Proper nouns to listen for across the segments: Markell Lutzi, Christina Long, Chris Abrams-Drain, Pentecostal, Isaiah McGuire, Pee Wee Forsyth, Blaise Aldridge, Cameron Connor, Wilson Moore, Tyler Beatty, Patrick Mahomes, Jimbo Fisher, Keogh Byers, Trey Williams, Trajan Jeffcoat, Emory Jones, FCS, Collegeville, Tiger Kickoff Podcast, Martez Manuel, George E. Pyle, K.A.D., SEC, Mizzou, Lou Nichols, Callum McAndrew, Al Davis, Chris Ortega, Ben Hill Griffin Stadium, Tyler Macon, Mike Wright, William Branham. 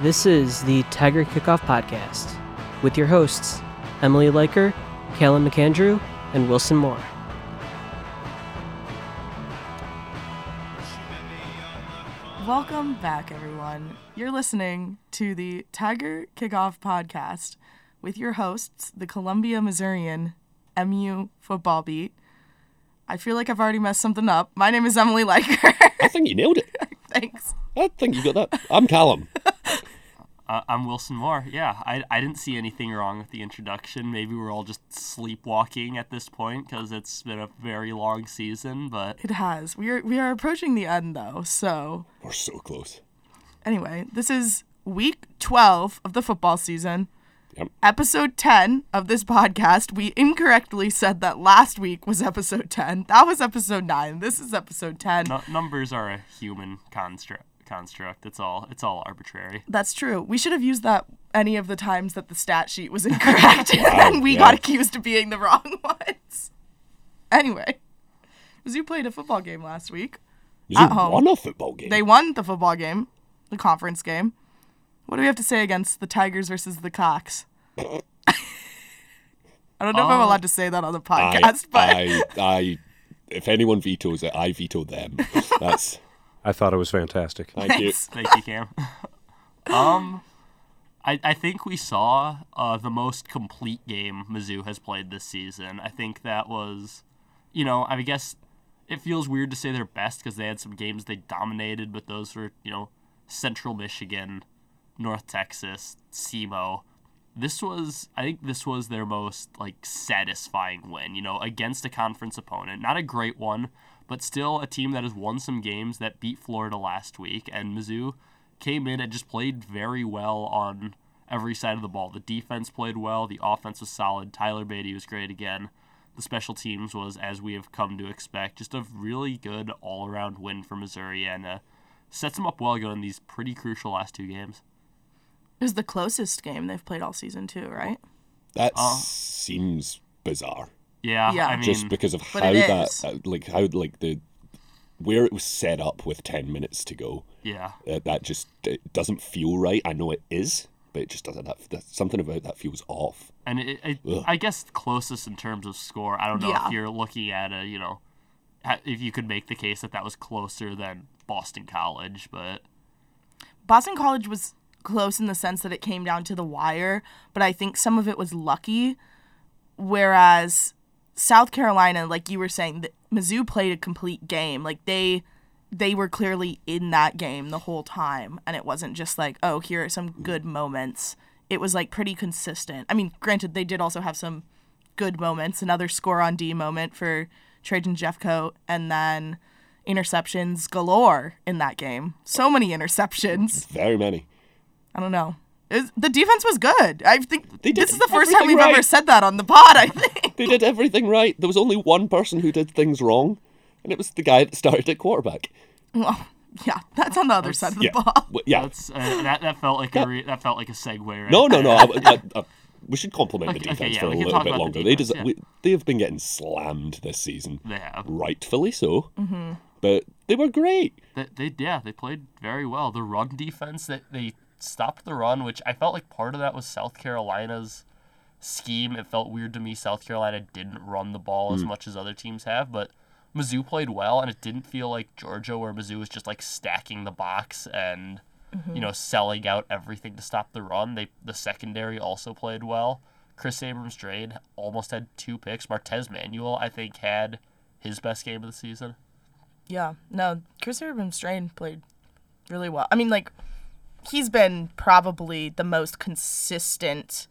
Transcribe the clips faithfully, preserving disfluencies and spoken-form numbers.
This is the Tiger Kickoff Podcast with your hosts, Emily Liker, Callum McAndrew, and Wilson Moore. Welcome back, everyone. You're listening to the Tiger Kickoff Podcast with your hosts, the Columbia Missourian M U Football Beat. I feel like I've already messed something up. My name is Emily Liker. I think you nailed it. Thanks. I think you got that. I'm Callum. Uh, I'm Wilson Moore. Yeah, I, I didn't see anything wrong with the introduction. Maybe we're all just sleepwalking at this point because it's been a very long season, but... It has. We are, we are approaching the end, though, so... We're so close. Anyway, this is week twelve of the football season. Yep. Episode ten of this podcast. We incorrectly said that last week was episode ten. That was episode nine. This is episode ten. No, numbers are a human construct. construct it's all it's all arbitrary. That's true. We should have used that any of the times that the stat sheet was incorrect. Wow, and then we yeah. got accused of being the wrong ones. Anyway, because you played a football game last week you at home. Won a football game. They won the football game, the conference game. What do we have to say against the Tigers versus the Cocks? I don't know uh, if I'm allowed to say that on the podcast. I, but I, I if anyone vetoes it, I veto them. That's I thought it was fantastic. Thank Thanks. you. Thank you, Cam. um, I, I think we saw uh, the most complete game Mizzou has played this season. I think that was, you know, I guess it feels weird to say their best because they had some games they dominated, but those were, you know, Central Michigan, North Texas, SEMO. This was, I think this was their most, like, satisfying win, you know, against a conference opponent. Not a great one, but still a team that has won some games that beat Florida last week. And Mizzou came in and just played very well on every side of the ball. The defense played well. The offense was solid. Tyler Beatty was great again. The special teams was, as we have come to expect, just a really good all-around win for Missouri. And uh, sets them up well again in these pretty crucial last two games. It was the closest game they've played all season too, right? That uh, seems bizarre. Yeah, yeah, I mean, just because of how that, like how like the where it was set up with ten minutes to go. Yeah, uh, that just it doesn't feel right. I know it is, but it just doesn't. That, that something about that feels off. And it, it, I guess closest in terms of score. I don't know yeah. if you're looking at a you know if you could make the case that that was closer than Boston College, but Boston College was close in the sense that it came down to the wire. But I think some of it was lucky, whereas South Carolina, like you were saying, the, Mizzou played a complete game. Like, they they were clearly in that game the whole time, and it wasn't just like, oh, here are some good moments. It was, like, pretty consistent. I mean, granted, they did also have some good moments, another score-on-D moment for Trajan Jeffcoat, and then interceptions galore in that game. So many interceptions. Very many. I don't know. It was, the defense was good. I think this is the first time we've right. ever said that on the pod, I think. They did everything right. There was only one person who did things wrong, and it was the guy that started at quarterback. Well, yeah, that's on the other that's, side of the yeah. ball. Well, yeah, that's, uh, that that felt like that, a re- that felt like a segue. Right? No, no, no. I, I, I, we should compliment okay, the defense okay, yeah, for a little bit longer. The defense, they just, yeah. we, they have been getting slammed this season. They have, rightfully so. Mm-hmm. But they were great. They, they yeah, they played very well. The run defense that they stopped the run, which I felt like part of that was South Carolina's scheme. It felt weird to me. South Carolina didn't run the ball as mm. much as other teams have, but Mizzou played well, and it didn't feel like Georgia, where Mizzou was just like stacking the box and mm-hmm. you know selling out everything to stop the run. They the secondary also played well. Chris Abrams-Drain almost had two picks. Martez Manuel, I think, had his best game of the season. Yeah, no, Chris Abrams-Drain played really well. I mean, like, he's been probably the most consistent.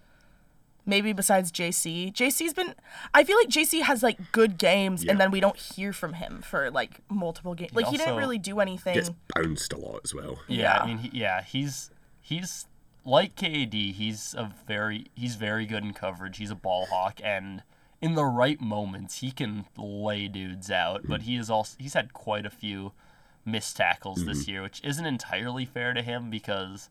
Maybe besides J C. J C's been... I feel like J C has, like, good games, yeah. and then we don't hear from him for, like, multiple games. Like, he, he didn't really do anything. Gets bounced a lot as well. Yeah, yeah. I mean, he, yeah, he's... He's... Like K A D, he's a very... He's very good in coverage. He's a ball hawk, and in the right moments, he can lay dudes out, mm-hmm. but he is also... He's had quite a few missed tackles mm-hmm. this year, which isn't entirely fair to him because...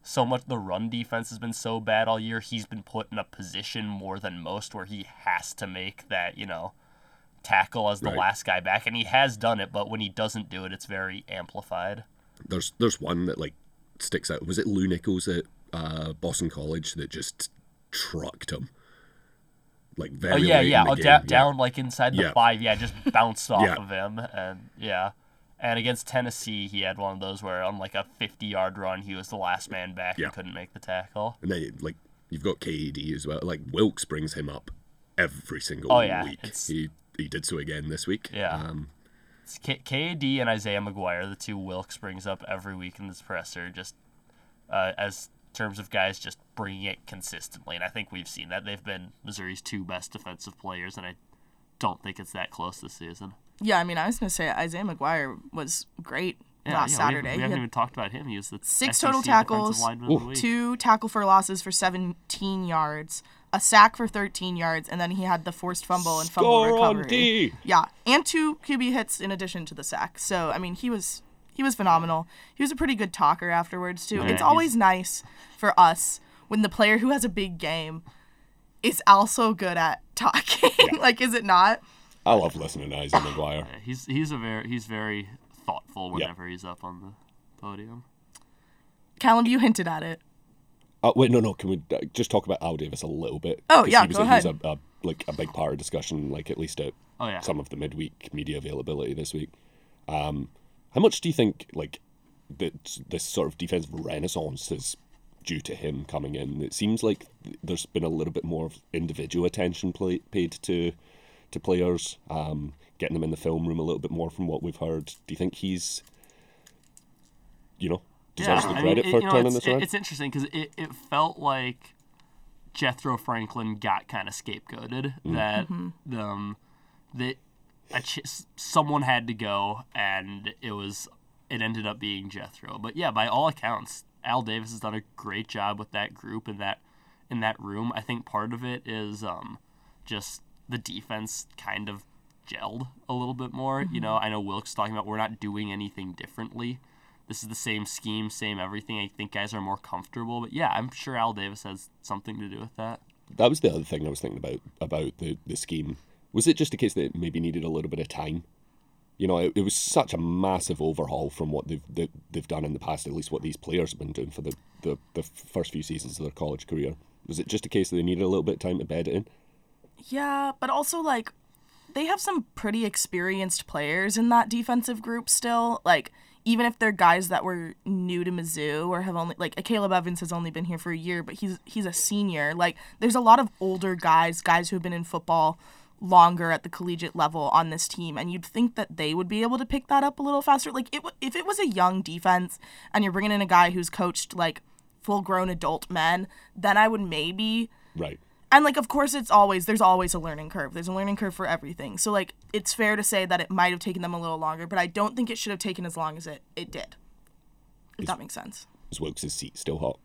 So much the run defense has been so bad all year. He's been put in a position more than most where he has to make that, you know, tackle as the right. last guy back. And he has done it, but when he doesn't do it, it's very amplified. There's there's one that, like, sticks out. Was it Lou Nichols at uh, Boston College that just trucked him? Like very. Oh yeah, yeah. Oh, da- yeah. Down like inside the yeah. five. Yeah, just bounced off yeah. of him, and yeah. And against Tennessee, he had one of those where on like a fifty-yard run, he was the last man back yeah. and couldn't make the tackle. And then like you've got K A D as well. Like Wilkes brings him up every single oh, yeah. week. It's... He he did so again this week. Yeah. Um, it's K- K.A.D. and Isaiah McGuire, the two Wilkes brings up every week in this presser, just uh, as. terms of guys just bringing it consistently, and I think we've seen that. They've been Missouri's two best defensive players, and I don't think it's that close this season. Yeah, I mean, I was going to say Isaiah McGuire was great yeah, last yeah, Saturday. We haven't, we haven't even talked about him. He was the six S E C total tackles, two tackle for losses for seventeen yards, a sack for thirteen yards, and then he had the forced fumble and fumble Score recovery. On D. Yeah, and two Q B hits in addition to the sack. So, I mean, he was... He was phenomenal. He was a pretty good talker afterwards, too. Yeah, it's always nice for us when the player who has a big game is also good at talking. Yeah. Like, is it not? I love listening to Isaiah McGuire. Yeah, he's he's a very he's very thoughtful whenever yeah. he's up on the podium. Callum, you hinted at it. Uh, wait, no, no. Can we just talk about Al Davis a little bit? Oh yeah, he was, go ahead. He was a, a, like a big part of discussion, like at least at oh, yeah. some of the midweek media availability this week. Um. How much do you think, like, that this sort of defensive renaissance is due to him coming in? It seems like there's been a little bit more of individual attention play, paid to to players, um, getting them in the film room a little bit more from what we've heard. Do you think he's, you know, deserves yeah, the credit I mean, it, for you know, turning this around? It, it's interesting because it, it felt like Jethro Franklin got kind of scapegoated, mm. that mm-hmm. um, that... A ch- someone had to go, and it was it ended up being Jethro. But yeah, by all accounts, Al Davis has done a great job with that group and that in that room. I think part of it is um, just the defense kind of gelled a little bit more. Mm-hmm. You know, I know Wilkes talking about we're not doing anything differently. This is the same scheme, same everything. I think guys are more comfortable. But yeah, I'm sure Al Davis has something to do with that. That was the other thing I was thinking about about the, the scheme. Was it just a case that it maybe needed a little bit of time? You know, it, it was such a massive overhaul from what they've they, they've done in the past, at least what these players have been doing for the, the, the first few seasons of their college career. Was it just a case that they needed a little bit of time to bed it in? Yeah, but also, like, they have some pretty experienced players in that defensive group still. Like, even if they're guys that were new to Mizzou or have only, like, Caleb Evans has only been here for a year, but he's he's a senior. Like, there's a lot of older guys, guys who've been in football longer at the collegiate level on this team, and you'd think that they would be able to pick that up a little faster. Like, it w- if it was a young defense and you're bringing in a guy who's coached, like, full-grown adult men, then I would maybe... Right. And, like, of course, it's always... There's always a learning curve. There's a learning curve for everything. So, like, it's fair to say that it might have taken them a little longer, but I don't think it should have taken as long as it, it did. If is, that makes sense. Is Wilkes' seat still hot?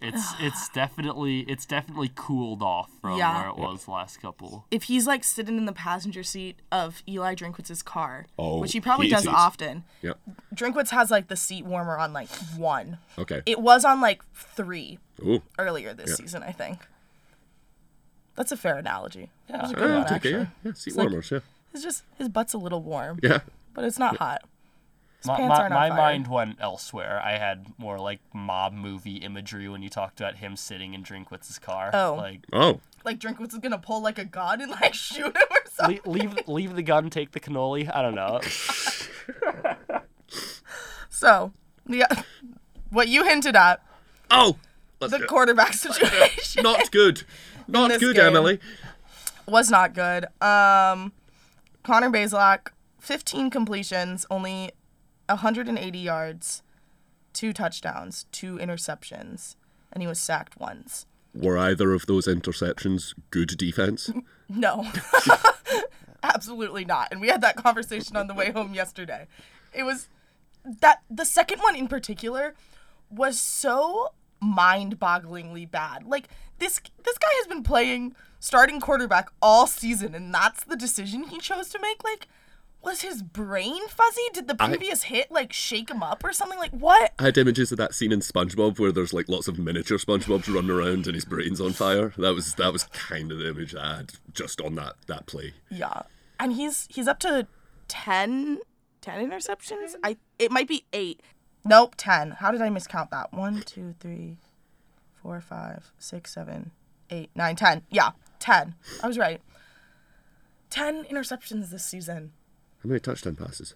It's it's definitely it's definitely cooled off from yeah. where it was the last couple. If he's like sitting in the passenger seat of Eli Drinkwitz's car, oh, which he probably he does seats. often. Yep. Drinkwitz has like the seat warmer on like one. Okay. It was on like three Ooh. earlier this yeah. season, I think. That's a fair analogy. Yeah, that was a good uh, one, actually. Okay, yeah. Yeah, seat it's warmers, like, yeah. It's just his butt's a little warm. Yeah. But it's not yeah. hot. My, my, my mind went elsewhere. I had more like mob movie imagery when you talked about him sitting in Drinkwitz's car. Oh, like oh, like Drinkwitz is gonna pull like a gun and like shoot him or something. Le- leave, leave the gun, take the cannoli. I don't know. So, yeah, what you hinted at. Oh, let's the go. quarterback situation. Not good. Not good, Emily. Was not good. Um, Connor Bazelock, fifteen completions, only one hundred eighty yards, two touchdowns, two interceptions, and he was sacked once. Were either of those interceptions good defense? No. Absolutely not. And we had that conversation on the way home yesterday. It was that the second one in particular was so mind-bogglingly bad. Like, this this guy has been playing starting quarterback all season, and that's the decision he chose to make. Like, was his brain fuzzy? Did the previous I, hit, like, shake him up or something? Like, what? I had images of that scene in SpongeBob where there's, like, lots of miniature SpongeBobs running around and his brain's on fire. That was that was kind of the image I had just on that, that play. Yeah. And he's he's up to ten, ten interceptions? I It might be eight. Nope, ten. How did I miscount that? One, two, three, four, five, six, seven, eight, nine, ten. Yeah, ten. I was right. Ten interceptions this season. How many touchdown passes?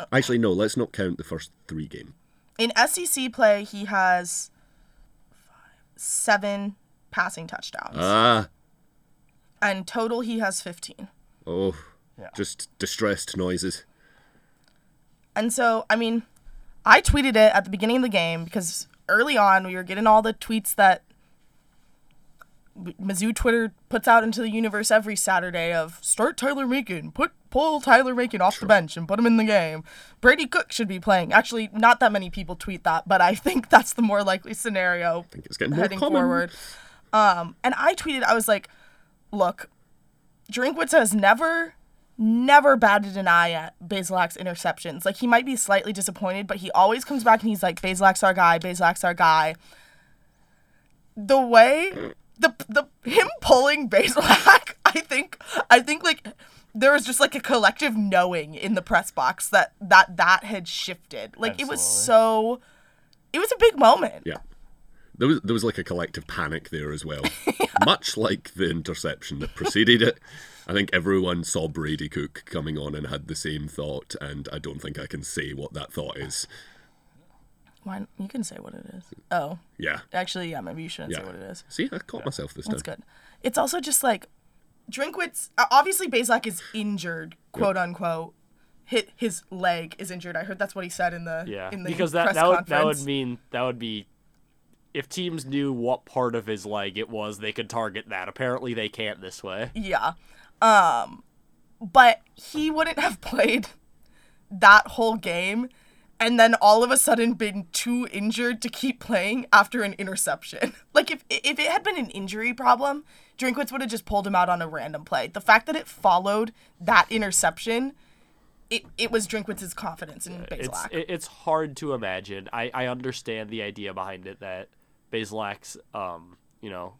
Oh. Actually, no, let's not count the first three games. In S E C play, he has five, seven passing touchdowns. Ah. And total, he has fifteen. Oh, yeah. Just distressed noises. And so, I mean, I tweeted it at the beginning of the game because early on we were getting all the tweets that Mizzou Twitter puts out into the universe every Saturday of start Tyler Macon, put pull Tyler Macon off sure. the bench and put him in the game. Brady Cook should be playing. Actually, not that many people tweet that, but I think that's the more likely scenario. I think it's getting heading more common. forward. Um, and I tweeted, I was like, look, Drinkwitz has never, never batted an eye at Bazelock's interceptions. Like, he might be slightly disappointed, but he always comes back and he's like, Bazelock's our guy, Bazelock's our guy. The way... The the him pulling Bazelock, I think, I think like there was just like a collective knowing in the press box that that, that had shifted. Like Absolutely. it was so, it was a big moment. Yeah, there was there was like a collective panic there as well, yeah. much like the interception that preceded it. I think everyone saw Brady Cook coming on and had the same thought, and I don't think I can say what that thought is. Why, you can say what it is. Oh. Yeah. Actually, yeah, maybe you shouldn't yeah. say what it is. See, I caught yeah. myself this time. That's good. It's also just like, Drinkwitz, obviously Bazelock is injured, quote yeah. unquote. Hit his leg is injured. I heard that's what he said in the yeah. in the because that, press that would, conference. That would mean, that would be, if teams knew what part of his leg it was, they could target that. Apparently they can't this way. Yeah. Um, but he wouldn't have played that whole game and then all of a sudden been too injured to keep playing after an interception. Like, if if it had been an injury problem, Drinkwitz would have just pulled him out on a random play. The fact that it followed that interception, it, it was Drinkwitz's confidence in Bazelock. It's, it's hard to imagine. I, I understand the idea behind it that Bazelock's, um, you know,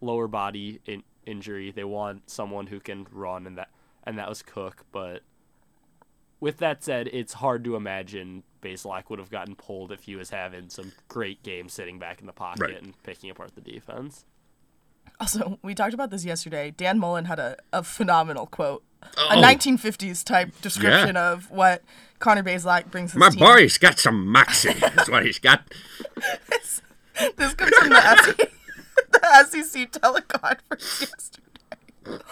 lower body in, injury. They want someone who can run, and that, and that was Cook, but... With that said, it's hard to imagine Bazelock would have gotten pulled if he was having some great game sitting back in the pocket right. and picking apart the defense. Also, we talked about this yesterday. Dan Mullen had a, a phenomenal quote, oh. a nineteen fifties type description yeah. of what Connor Bazelock brings his My team. Boy's got some moxie. That's what he's got. This, this comes from the, S E C, the S E C teleconference yesterday.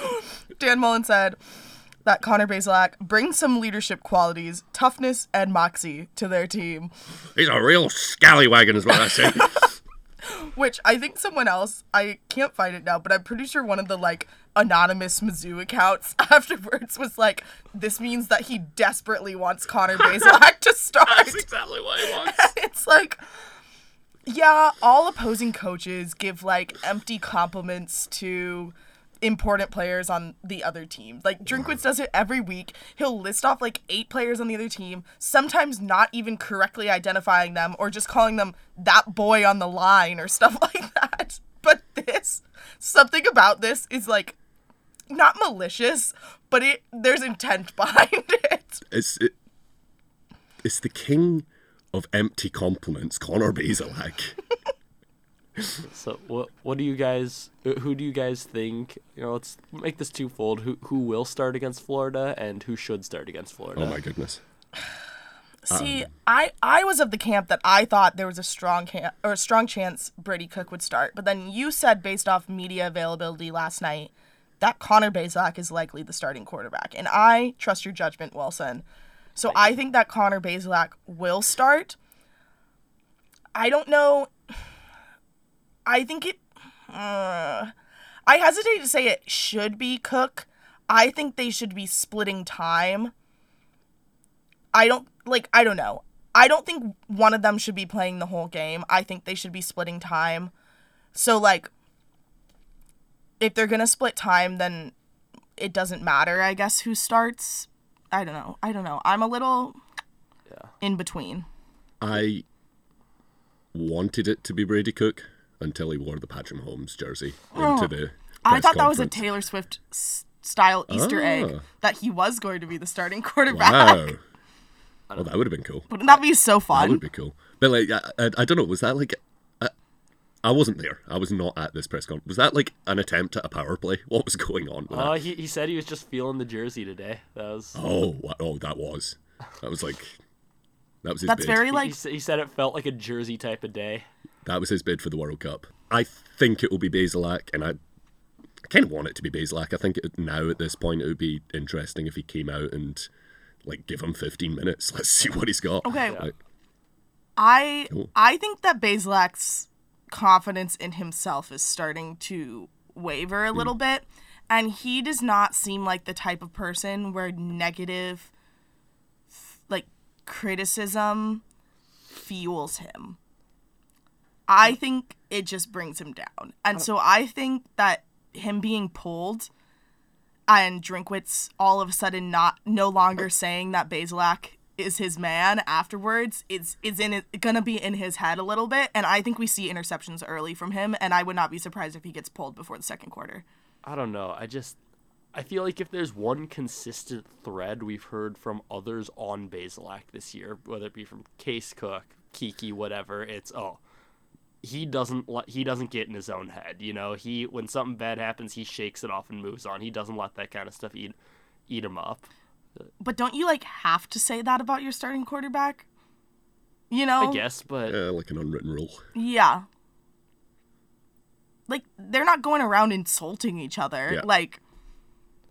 Dan Mullen said... that Connor Bazelock brings some leadership qualities, toughness, and moxie to their team. He's a real scallywagon is what I say. Which I think someone else, I can't find it now, but I'm pretty sure one of the, like, anonymous Mizzou accounts afterwards was like, this means that he desperately wants Connor Bazelock to start. That's exactly what he wants. And it's like, yeah, all opposing coaches give, like, empty compliments to... important players on the other team. Like, Drinkwitz does it every week. He'll list off, like, eight players on the other team, sometimes not even correctly identifying them or just calling them that boy on the line or stuff like that. But this, something about this is, like, not malicious, but it there's intent behind it. It's, it, it's the king of empty compliments, Connor Bazelock. So what what do you guys who do you guys think, you know, let's make this twofold, who who will start against Florida and who should start against Florida? Oh my goodness. See, um. I, I was of the camp that I thought there was a strong camp, or a strong chance Brady Cook would start, but then you said based off media availability last night that Connor Bazelock is likely the starting quarterback, and I trust your judgment, Wilson. So I, I think that Connor Bazelock will start. I don't know I think it, uh, I hesitate to say it should be Cook. I think they should be splitting time. I don't, like, I don't know. I don't think one of them should be playing the whole game. I think they should be splitting time. So, like, if they're going to split time, then it doesn't matter, I guess, who starts. I don't know. I don't know. I'm a little yeah. in between. I wanted it to be Brady Cook. Until he wore the Patrick Mahomes jersey oh, into the I thought conference. That was a Taylor Swift s- style Easter oh. egg that he was going to be the starting quarterback. Wow. Well, that would have been cool. Wouldn't that be so fun? That would be cool. But, like, I, I, I don't know, was that, like... I, I wasn't there. I was not at this press conference. Was that, like, an attempt at a power play? What was going on with uh, that? He, he said he was just feeling the jersey today. That was... Oh, oh that was. That was, like... That was his That's bid. That's very, like... He, he said it felt like a jersey type of day. That was his bid for the World Cup. I think it will be Bazelock, and I... I kind of want it to be Bazelock. I think it, now at this point it would be interesting if he came out and like give him fifteen minutes. Let's see what he's got. Okay, yeah. I cool. I think that Bazelock's confidence in himself is starting to waver a mm. little bit, and he does not seem like the type of person where negative like criticism fuels him. I think it just brings him down, and so I think that. Him being pulled and Drinkwitz all of a sudden not no longer saying that Bazelock is his man afterwards is is in it gonna be in his head a little bit, and I think we see interceptions early from him, and I would not be surprised if he gets pulled before the second quarter. I don't know. I just I feel like if there's one consistent thread we've heard from others on Bazelock this year, whether it be from Case Cook, Kiki, whatever, it's oh He doesn't let, he doesn't get in his own head, you know. He when something bad happens, he shakes it off and moves on. He doesn't let that kind of stuff eat eat him up. But don't you like have to say that about your starting quarterback? You know. I guess, but yeah, like an unwritten rule. Yeah. Like they're not going around insulting each other. Yeah. Like.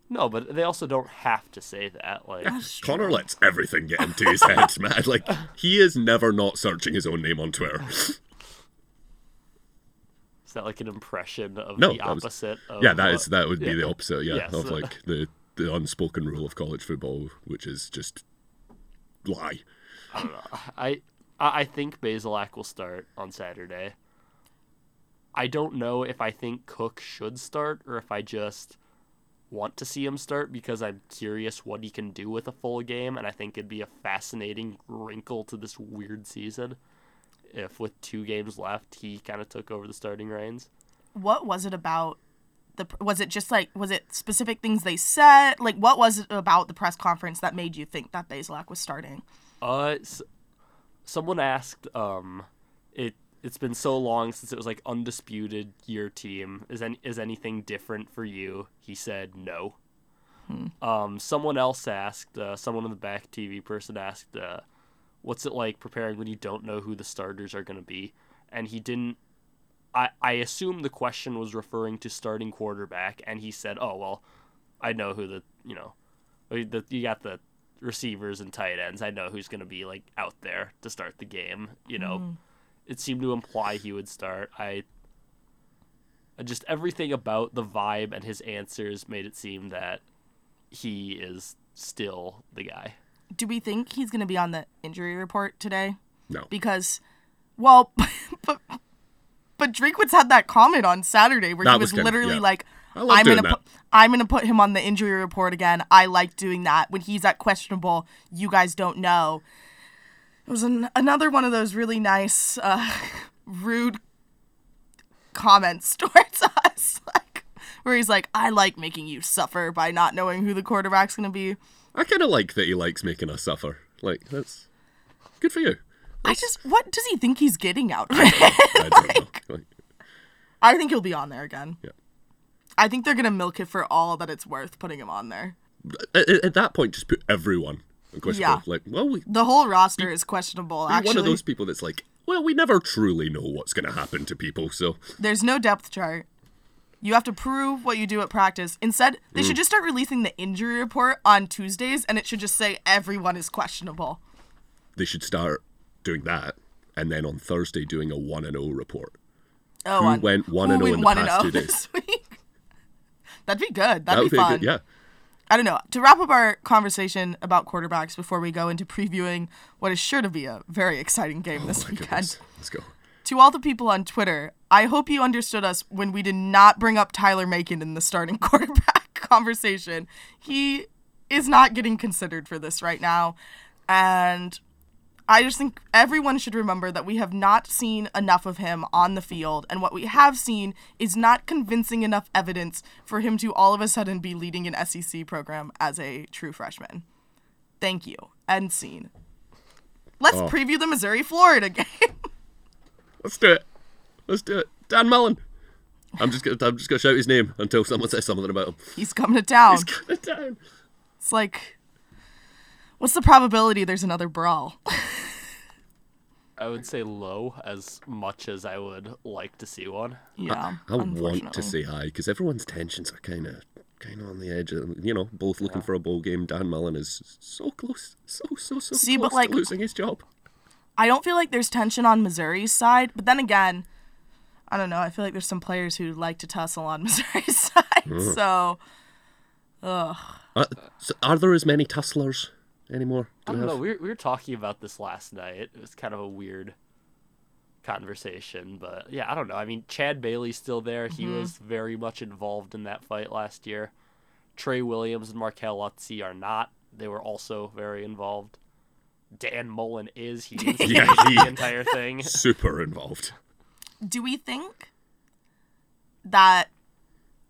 No, but they also don't have to say that. Like yeah, Connor lets everything get into his head, man. Like he is never not searching his own name on Twitter. Is that like an impression of no, the opposite? Was, of yeah, that what, is that would yeah. be the opposite. Yeah, yes. Of like the, the unspoken rule of college football, which is just lie. I don't know. I I think Bazelock will start on Saturday. I don't know if I think Cook should start or if I just want to see him start because I'm curious what he can do with a full game, and I think it'd be a fascinating wrinkle to this weird season. If with two games left, he kind of took over the starting reins. What was it about the? Was it just like was it specific things they said? Like what was it about the press conference that made you think that Bazelock was starting? Uh, so, someone asked. Um, it it's been so long since it was like undisputed your team. Is any is anything different for you? He said no. Hmm. Um, someone else asked. Uh, someone in the back T V person asked. Uh, What's it like preparing when you don't know who the starters are going to be? And he didn't... I, I assume the question was referring to starting quarterback, and he said, oh, well, I know who the, you know... The, you got the receivers and tight ends. I know who's going to be, like, out there to start the game. You know, mm. It seemed to imply he would start. I... Just everything about the vibe and his answers made it seem that he is still the guy. Do we think he's going to be on the injury report today? No. Because, well, but, but Drinkwitz had that comment on Saturday where that he was, was literally of, yeah. like, I'm going to I'm going to put him on the injury report again. I like doing that. When he's at questionable, you guys don't know. It was an, another one of those really nice, uh, rude comments towards us. like Where he's like, I like making you suffer by not knowing who the quarterback's going to be. I kind of like that he likes making us suffer. Like, that's good for you. That's... I just, what does he think he's getting out of it? I don't like, know. Like... I think he'll be on there again. Yeah. I think they're going to milk it for all that it's worth putting him on there. At, at that point, just put everyone on questionable. Yeah. Like, well, we, the whole roster we, is questionable, actually. One of those people that's like, well, we never truly know what's going to happen to people, so. There's no depth chart. You have to prove what you do at practice. Instead, they mm. should just start releasing the injury report on Tuesdays, and it should just say everyone is questionable. They should start doing that, and then on Thursday doing a one and oh report. Oh, who on, went one and oh in the past two days? That'd be good. That'd that would be fun. Be good, yeah. I don't know. To wrap up our conversation about quarterbacks before we go into previewing what is sure to be a very exciting game oh this weekend. Goodness. Let's go. To all the people on Twitter, I hope you understood us when we did not bring up Tyler Macon in the starting quarterback conversation. He is not getting considered for this right now. And I just think everyone should remember that we have not seen enough of him on the field. And what we have seen is not convincing enough evidence for him to all of a sudden be leading an S E C program as a true freshman. Thank you. End scene. Let's oh. preview the Missouri-Florida game. Let's do it. Let's do it. Dan Mullen. I'm just gonna, I'm just gonna shout his name until someone says something about him. He's coming to town. He's coming to town. It's like, what's the probability there's another brawl? I would say low, as much as I would like to see one. Yeah, I, I want to say high because everyone's tensions are kind of, kind of on the edge. Of, you know, both looking yeah. for a bowl game. Dan Mullen is so close, so so so see, close but like, to losing his job. I don't feel like there's tension on Missouri's side, but then again, I don't know. I feel like there's some players who like to tussle on Missouri's side. Mm. So, ugh. Are, so are there as many tusslers anymore? Do I don't know. We were, we were talking about this last night. It was kind of a weird conversation, but yeah, I don't know. I mean, Chad Bailey's still there. Mm-hmm. He was very much involved in that fight last year. Trey Williams and Markell Lutzi are not. They were also very involved. Dan Mullen is. He is yeah, he, the entire thing. Super involved. Do we think that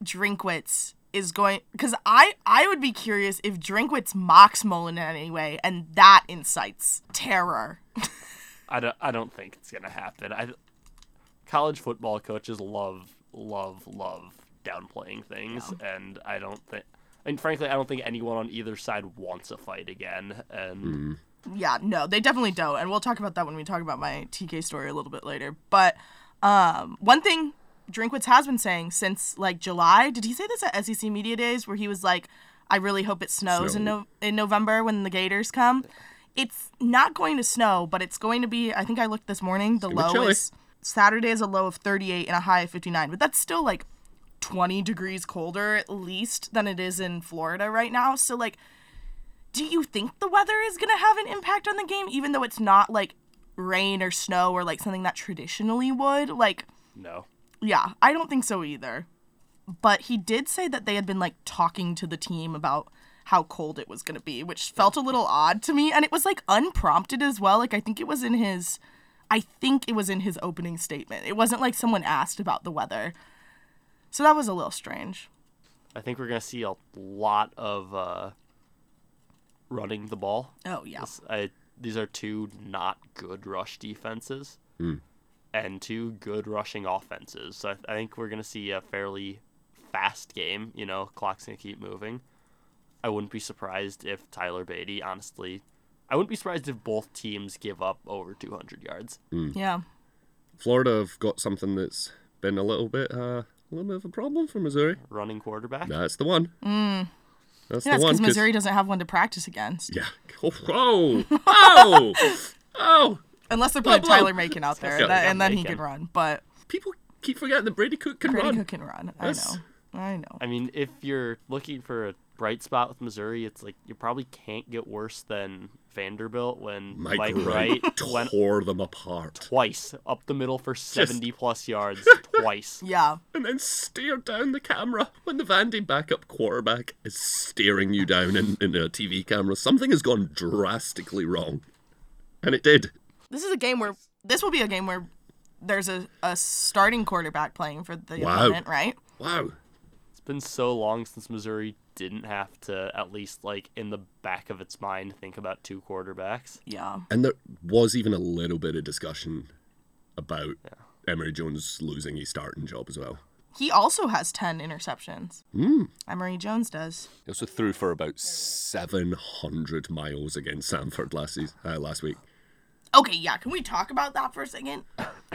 Drinkwitz is going... Because I, I would be curious if Drinkwitz mocks Mullen in any way, and that incites terror. I don't I don't think it's going to happen. I, college football coaches love, love, love downplaying things, yeah. and I don't think... I mean, frankly, I don't think anyone on either side wants a fight again, and... Mm. Yeah, no, they definitely don't, and we'll talk about that when we talk about my T K story a little bit later, but... Um, one thing Drinkwitz has been saying since, like, July, did he say this at S E C Media Days, where he was like, I really hope it snows Snow. in no- in November when the Gators come? It's not going to snow, but it's going to be, I think I looked this morning, the low is, Saturday is a low of thirty-eight and a high of fifty-nine, but that's still, like, twenty degrees colder at least than it is in Florida right now, so, like, do you think the weather is going to have an impact on the game, even though it's not, like, rain or snow or like something that traditionally would like no yeah I don't think so either, but he did say that they had been like talking to the team about how cold it was going to be, which felt a little odd to me, and it was like unprompted as well. Like I think it was in his I think it was in his opening statement. It wasn't like someone asked about the weather, so that was a little strange. I think we're going to see a lot of uh running the ball. Oh yeah, I These are two not good rush defenses mm. and two good rushing offenses. So I, th- I think we're going to see a fairly fast game. You know, clock's going to keep moving. I wouldn't be surprised if Tyler Beatty, honestly, I wouldn't be surprised if both teams give up over two hundred yards. Mm. Yeah. Florida have got something that's been a little bit, uh, a little bit of a problem for Missouri. Running quarterback. That's the one. Mm. That's yeah, because Missouri cause... doesn't have one to practice against. Yeah. Oh, oh, oh, oh. Unless they're putting blow, blow. Tyler Macon out there, and, that, and then Macon. He can run. But people keep forgetting that Brady Cook can Brady run. Brady Cook can run. That's... I know. I know. I mean, if you're looking for a bright spot with Missouri, it's like you probably can't get worse than Vanderbilt when Mike, Mike Wright, Wright went tore them apart twice up the middle for seventy Just... plus yards twice. Yeah, and then stare down the camera when the Vandy backup quarterback is staring you down in, in a T V camera. Something has gone drastically wrong, and it did. This is a game where this will be a game where there's a, a starting quarterback playing for the wow. opponent, right? Wow, it's been so long since Missouri didn't have to at least like in the back of its mind think about two quarterbacks. Yeah. And there was even a little bit of discussion about yeah. Emory Jones losing his starting job as well. He also has ten interceptions. Mm. Emory Jones does. He also threw for about seven hundred miles against Samford last season, uh, last week. Okay, yeah. Can we talk about that for a second?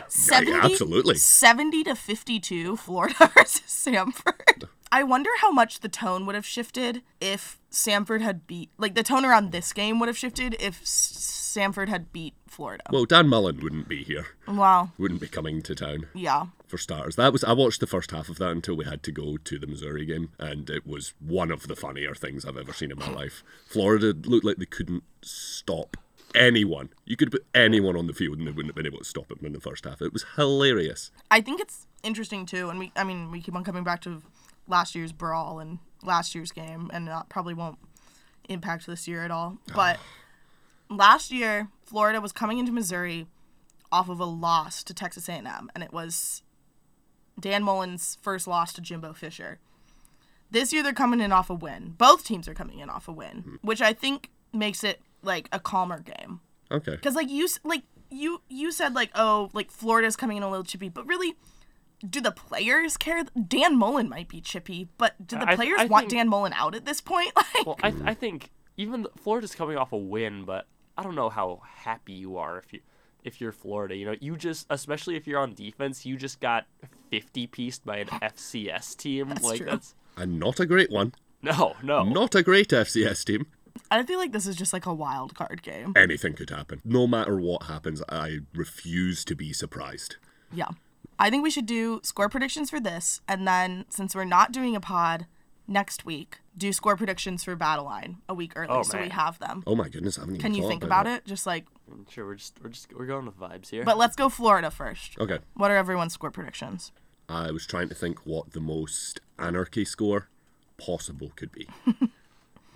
seventy, yeah, yeah, absolutely. seventy to fifty-two, Florida versus Samford. I wonder how much the tone would have shifted if Samford had beat... Like, the tone around this game would have shifted if Samford had beat Florida. Well, Dan Mullen wouldn't be here. Wow. Wouldn't be coming to town. Yeah. For starters. That was I watched the first half of that until we had to go to the Missouri game, and it was one of the funnier things I've ever seen in my life. Florida looked like they couldn't stop anyone. You could put anyone on the field and they wouldn't have been able to stop him in the first half. It was hilarious. I think it's interesting, too, and we I mean, we keep on coming back to... last year's brawl and last year's game, and that probably won't impact this year at all. But last year, Florida was coming into Missouri off of a loss to Texas A and M, and it was Dan Mullen's first loss to Jimbo Fisher. This year, they're coming in off a win. Both teams are coming in off a win, which I think makes it, like, a calmer game. Okay. Because like you like you you said like oh like Florida's coming in a little chippy, but really, do the players care? Dan Mullen might be chippy, but do the I, players I want think, Dan Mullen out at this point? Like, well, I I think even the, Florida's coming off a win, but I don't know how happy you are if you if you're Florida. You know, you just, especially if you're on defense, you just got fifty-pieced by an F C S team. That's like true. That's and not a great one. No, no, not a great F C S team. I feel like this is just like a wild card game. Anything could happen. No matter what happens, I refuse to be surprised. Yeah. I think we should do score predictions for this, and then, since we're not doing a pod next week, do score predictions for Battleline a week early, oh, so we have them. Oh my goodness, I haven't even Can you think about, about it? Just like I'm sure we're just we're just we're going with vibes here. But let's go Florida first. Okay. What are everyone's score predictions? I was trying to think what the most anarchy score possible could be.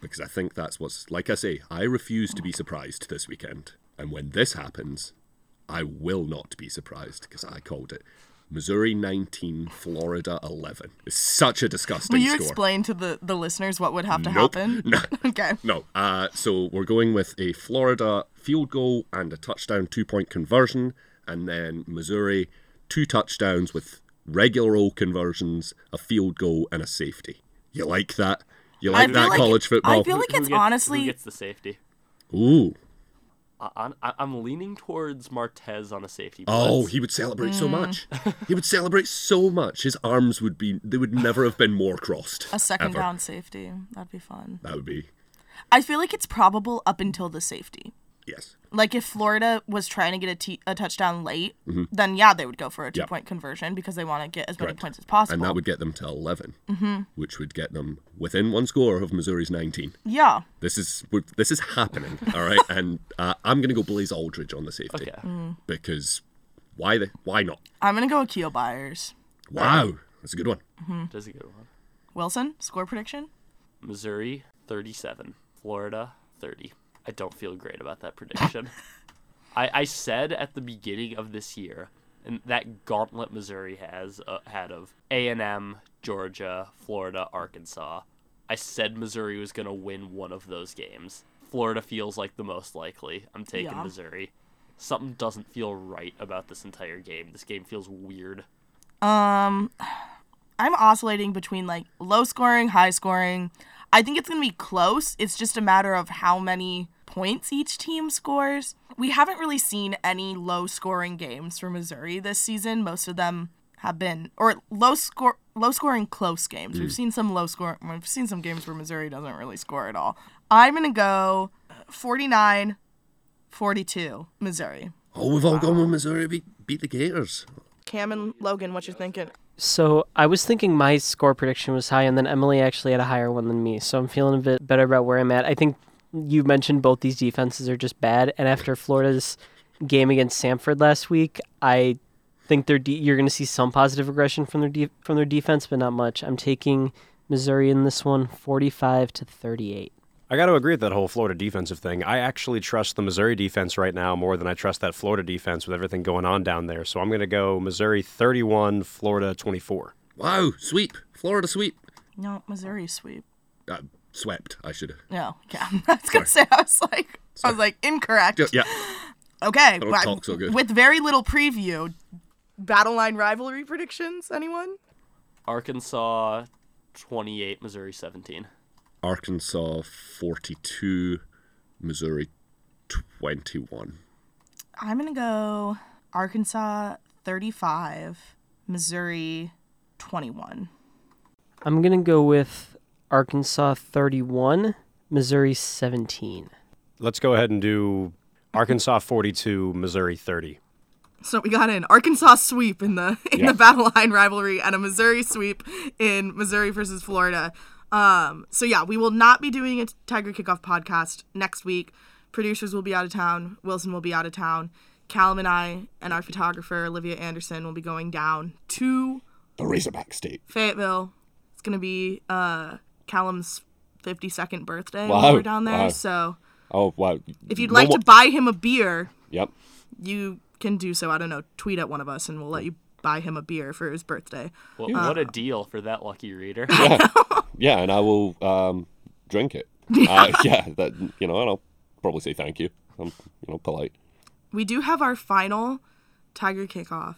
Because I think that's what's, like I say, I refuse to be surprised this weekend. And when this happens, I will not be surprised, because I called it. Missouri nineteen, Florida eleven. It's such a disgusting score. Will you score. explain to the, the listeners what would have to nope. happen? No. Okay. No. Uh, so we're going with a Florida field goal and a touchdown two-point conversion, and then Missouri two touchdowns with regular old conversions, a field goal, and a safety. You like that? You like that like college it, football? I feel like who, it's who gets, honestly... Who gets the safety? Ooh. I, I, I'm leaning towards Martez on a safety. Oh, he would celebrate mm. so much. He would celebrate so much. His arms would be... They would never have been more crossed. A second down safety. That'd be fun. That would be... I feel like it's probable up until the safety. Yes. Like, if Florida was trying to get a, t- a touchdown late, mm-hmm. then, yeah, they would go for a two-point yep. conversion because they want to get as many Correct. points as possible. And that would get them to eleven, mm-hmm. which would get them within one score of Missouri's nineteen. Yeah. This is this is happening, all right? And uh, I'm going to go Blaise Aldridge on the safety. Okay. Mm. Because why the, why not? I'm going to go Keogh Byers. Wow. That's a good one. Mm-hmm. That's a good one. Wilson, score prediction? Missouri, thirty-seven. Florida, thirty. I don't feel great about that prediction. I, I said at the beginning of this year, and that gauntlet Missouri has uh, had of A and M, Georgia, Florida, Arkansas. I said Missouri was going to win one of those games. Florida feels like the most likely. I'm taking yeah. Missouri. Something doesn't feel right about this entire game. This game feels weird. Um, I'm oscillating between like low scoring, high scoring. I think it's going to be close. It's just a matter of how many points each team scores. We haven't really seen any low-scoring games for Missouri this season. Most of them have been, or low score, low-scoring close games. Mm. We've seen some low-scoring, we've seen some games where Missouri doesn't really score at all. I'm going to go forty-nine forty-two, Missouri. Oh, we've all wow. gone with Missouri beat, beat the Gators. Cam and Logan, what you thinking? So I was thinking my score prediction was high, and then Emily actually had a higher one than me, so I'm feeling a bit better about where I'm at. I think you mentioned both these defenses are just bad, and after Florida's game against Samford last week, I think they're de- you're going to see some positive regression from their de- from their defense, but not much. I'm taking Missouri in this one, forty-five to thirty-eight. I got to agree with that whole Florida defensive thing. I actually trust the Missouri defense right now more than I trust that Florida defense with everything going on down there. So I'm going to go Missouri thirty-one, Florida twenty-four. Wow, sweep. Florida sweep. No, Missouri sweep. Uh, swept, I should have. No, yeah. I was going to say, I was like, Sorry. I was like, incorrect. Yeah. yeah. Okay. I don't talk so good. With very little preview, Battleline rivalry predictions, anyone? Arkansas twenty-eight, Missouri seventeen. Arkansas forty-two, Missouri twenty-one. I'm going to go Arkansas thirty-five, Missouri twenty-one. I'm going to go with Arkansas thirty-one, Missouri seventeen. Let's go ahead and do Arkansas forty-two, Missouri thirty. So we got an Arkansas sweep in the in yeah. the Battleline rivalry and a Missouri sweep in Missouri versus Florida. Um, so yeah, we will not be doing a Tiger Kickoff podcast next week. Producers will be out of town. Wilson will be out of town. Callum and I and our photographer, Olivia Anderson, will be going down to the Razorback State, Fayetteville. It's going to be, uh, Callum's fifty-second birthday. Wow. When we're down there. Wow. So oh, wow. if you'd like no, to buy him a beer, yep. you can do so. I don't know, tweet at one of us and we'll let you buy him a beer for his birthday. Well, uh, what a deal for that lucky reader. Yeah. Yeah, and I will um, drink it. Uh, yeah, that, you know, and I'll probably say thank you. I'm, you know, polite. We do have our final Tiger kickoff.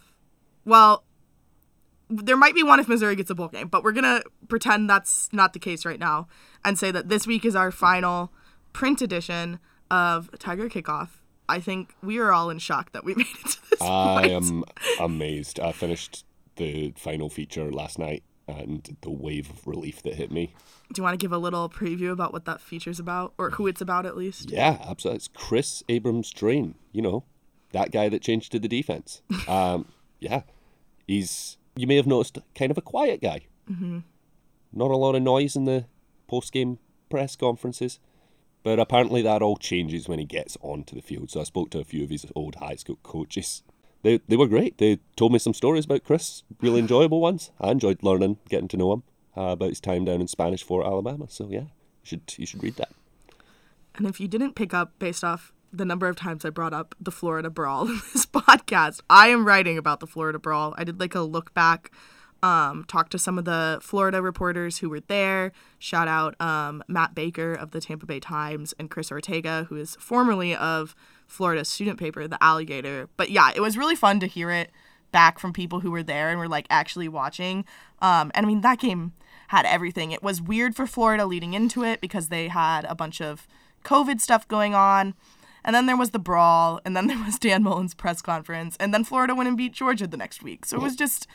Well, there might be one if Missouri gets a bowl game, but we're going to pretend that's not the case right now and say that this week is our final print edition of Tiger Kickoff. I think we are all in shock that we made it to this I point. I am amazed. I finished the final feature last night and the wave of relief that hit me. Do you want to give a little preview about what that feature's about, or who it's about at least? Yeah, absolutely. It's Chris Abrams-Drain, you know, that guy that changed to the defense. Um, yeah, he's, you may have noticed, kind of a quiet guy. Mm-hmm. Not a lot of noise in the post-game press conferences. But apparently that all changes when he gets onto the field. So I spoke to a few of his old high school coaches. They they were great. They told me some stories about Chris, really enjoyable ones. I enjoyed learning, getting to know him, uh, about his time down in Spanish Fort, Alabama. So yeah, you should you should read that. And if you didn't pick up, based off the number of times I brought up the Florida Brawl in this podcast, I am writing about the Florida Brawl. I did like a look back. Um, talked to some of the Florida reporters who were there. Shout out um, Matt Baker of the Tampa Bay Times and Chris Ortega, who is formerly of Florida student paper, The Alligator. But yeah, it was really fun to hear it back from people who were there and were like actually watching. Um, and I mean, that game had everything. It was weird for Florida leading into it because they had a bunch of COVID stuff going on. And then there was the brawl. And then there was Dan Mullen's press conference. And then Florida went and beat Georgia the next week. So it was just...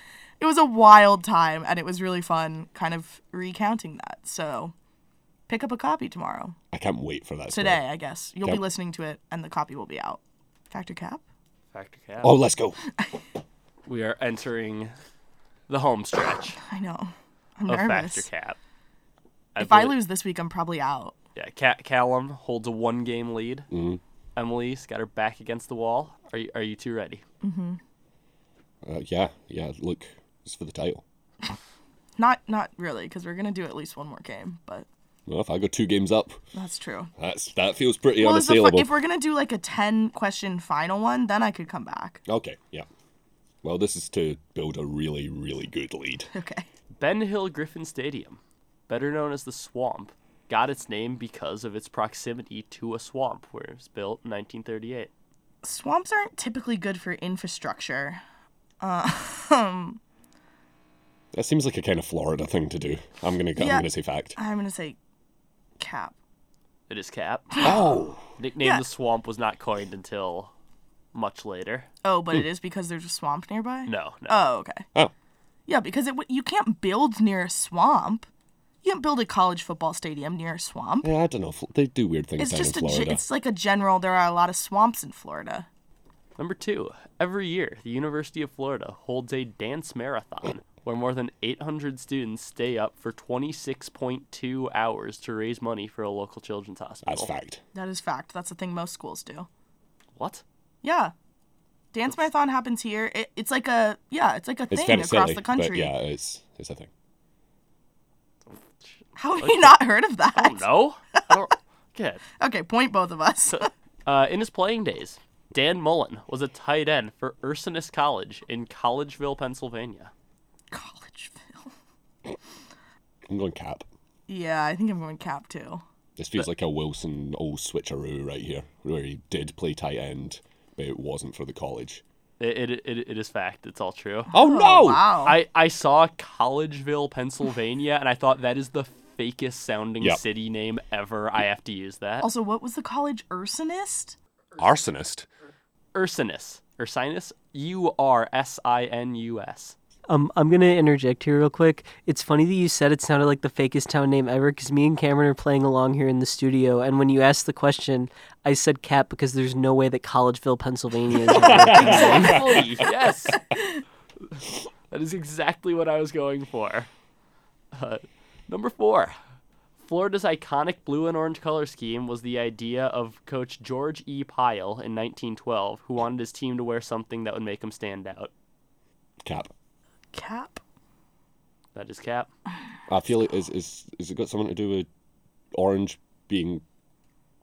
It was a wild time, and it was really fun kind of recounting that. So pick up a copy tomorrow. I can't wait for that. Today, story. I guess. You'll can't. be listening to it, and the copy will be out. Factor Cap? Factor Cap. Oh, let's go. We are entering the home stretch. I know. I'm nervous. Factor Cap. I if believe... I lose this week, I'm probably out. Yeah, Ca- Callum holds a one-game lead. Mm-hmm. Emily's got her back against the wall. Are you, are you two ready? Mm-hmm. Uh, yeah, yeah, look... Just for the title. Not not really, because we're going to do at least one more game. But well, if I go two games up. That's true. That's That feels pretty well, unassailable. If we're going to do like a ten-question final one, then I could come back. Okay, yeah. Well, this is to build a really, really good lead. Okay. Ben Hill Griffin Stadium, better known as the Swamp, got its name because of its proximity to a swamp, where it was built in nineteen thirty-eight. Swamps aren't typically good for infrastructure. Um... That seems like a kind of Florida thing to do. I'm gonna yeah. I'm gonna say fact. I'm gonna say Cap. It is Cap. Oh. Nickname yeah. the Swamp was not coined until much later. Oh, but mm. it is because there's a swamp nearby? No, no. Oh, okay. Oh. Yeah, because it you can't build near a swamp. You can't build a college football stadium near a swamp. Yeah, I don't know. They do weird things it's down just in Florida. G- it's like a general, there are a lot of swamps in Florida. Number two, every year, the University of Florida holds a dance marathon. Where more than eight hundred students stay up for twenty-six point two hours to raise money for a local children's hospital. That's fact. That is fact. That's the thing most schools do. What? Yeah. Dance That's... marathon happens here. It, it's like a, yeah, it's like a it's thing across silly, the country. But yeah, it's, it's a thing. How have okay. you not heard of that? I don't know. I don't... Good. Okay, point both of us. uh, in his playing days, Dan Mullen was a tight end for Ursinus College in Collegeville, Pennsylvania. Collegeville. I'm going Cap. Yeah, I think I'm going Cap too. This feels but, like a Wilson old switcheroo right here, where he did play tight end, but it wasn't for the college. It it it, it is fact. It's all true. Oh, oh no! Wow. I, I saw Collegeville, Pennsylvania, and I thought that is the fakest sounding yep. city name ever. I have to use that. Also, what was the college? Ursinist? Arsonist? Ursinus. Ursinus? U R S I N U S. Um, I'm going to interject here real quick. It's funny that you said it sounded like the fakest town name ever because me and Cameron are playing along here in the studio, and when you asked the question, I said Cap because there's no way that Collegeville, Pennsylvania is exactly. Yes. That is exactly what I was going for. Uh, number four. Florida's iconic blue and orange color scheme was the idea of Coach George E. Pyle in nineteen twelve, who wanted his team to wear something that would make them stand out. Cap. Cap? That is Cap. I feel it is, is, is it got something to do with orange being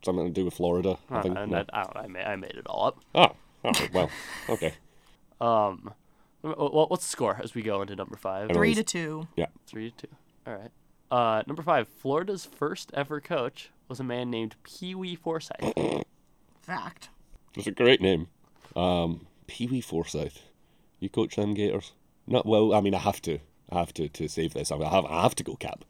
something to do with Florida? I, uh, think? No. That, I, don't, I, made, I made it all up. Oh, all right, well, okay. Um, well, what's the score as we go into number five? Three to two. Yeah. Three to two. All right. Uh, number five, Florida's first ever coach was a man named Pee Wee Forsyth. Fact. It's a great name. Um, Pee Wee Forsyth. You coach them Gators? Not well. I mean, I have to. I have to to save this. I have. I have to go Cap.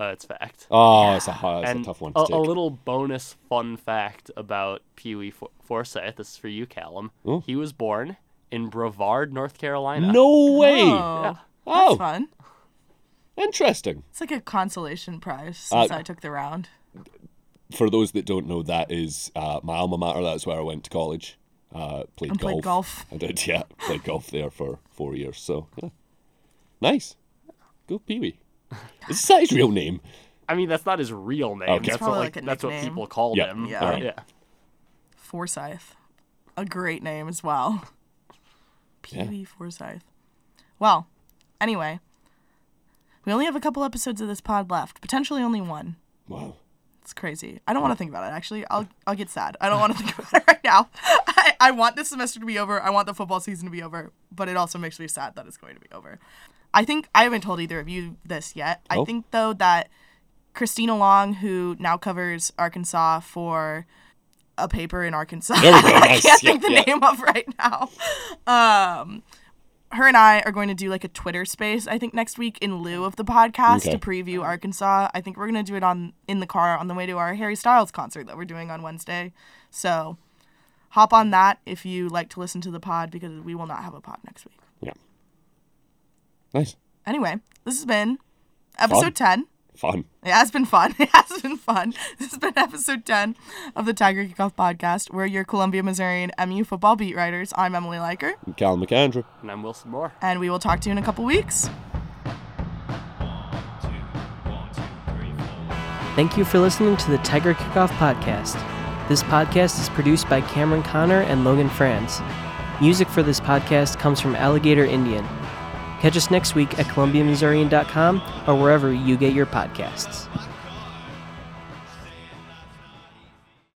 Uh, it's fact. Oh, it's a, it's and a tough one to a, take. A little bonus fun fact about Pee Wee For- Forsyth. This is for you, Callum. Oh. He was born in Brevard, North Carolina. No way! Oh, yeah. oh. That's fun. Interesting. It's like a consolation prize since uh, I took the round. For those that don't know, that is uh, my alma mater. That's where I went to college. Uh, played and golf. Played golf. I did, yeah. Played golf there for four years. So, yeah. Nice. Go Pee Wee. Is that his real name? I mean, that's not his real name. Okay. That's, what, like, like that's what people called yeah. him. Yeah. Right. yeah. Forsyth. A great name as well. Pee Wee yeah. Forsyth. Well, anyway, we only have a couple episodes of this pod left. Potentially only one. Wow. It's crazy. I don't want to think about it, actually. I'll I'll get sad. I don't want to think about it right now. I, I want this semester to be over. I want the football season to be over. But it also makes me sad that it's going to be over. I think I haven't told either of you this yet. Oh. I think, though, that Christina Long, who now covers Arkansas for a paper in Arkansas, I can't yes. think yeah, the yeah. name of right now. Um, her and I are going to do like a Twitter space, I think, next week in lieu of the podcast okay. to preview Arkansas. I think we're going to do it on in the car on the way to our Harry Styles concert that we're doing on Wednesday. So hop on that if you like to listen to the pod, because we will not have a pod next week. Yeah. Nice. Anyway, this has been episode fun. ten. Fun. It has been fun. It has been fun. This has been episode ten of the Tiger Kickoff Podcast. We're your Columbia Missourian M U football beat writers. I'm Emily Liker. I'm Callum McAndrew. And I'm Wilson Moore. And we will talk to you in a couple weeks. Thank you for listening to the Tiger Kickoff Podcast. This podcast is produced by Cameron Connor and Logan Franz. Music for this podcast comes from Alligator Indian. Catch us next week at Columbia Missourian dot com or wherever you get your podcasts.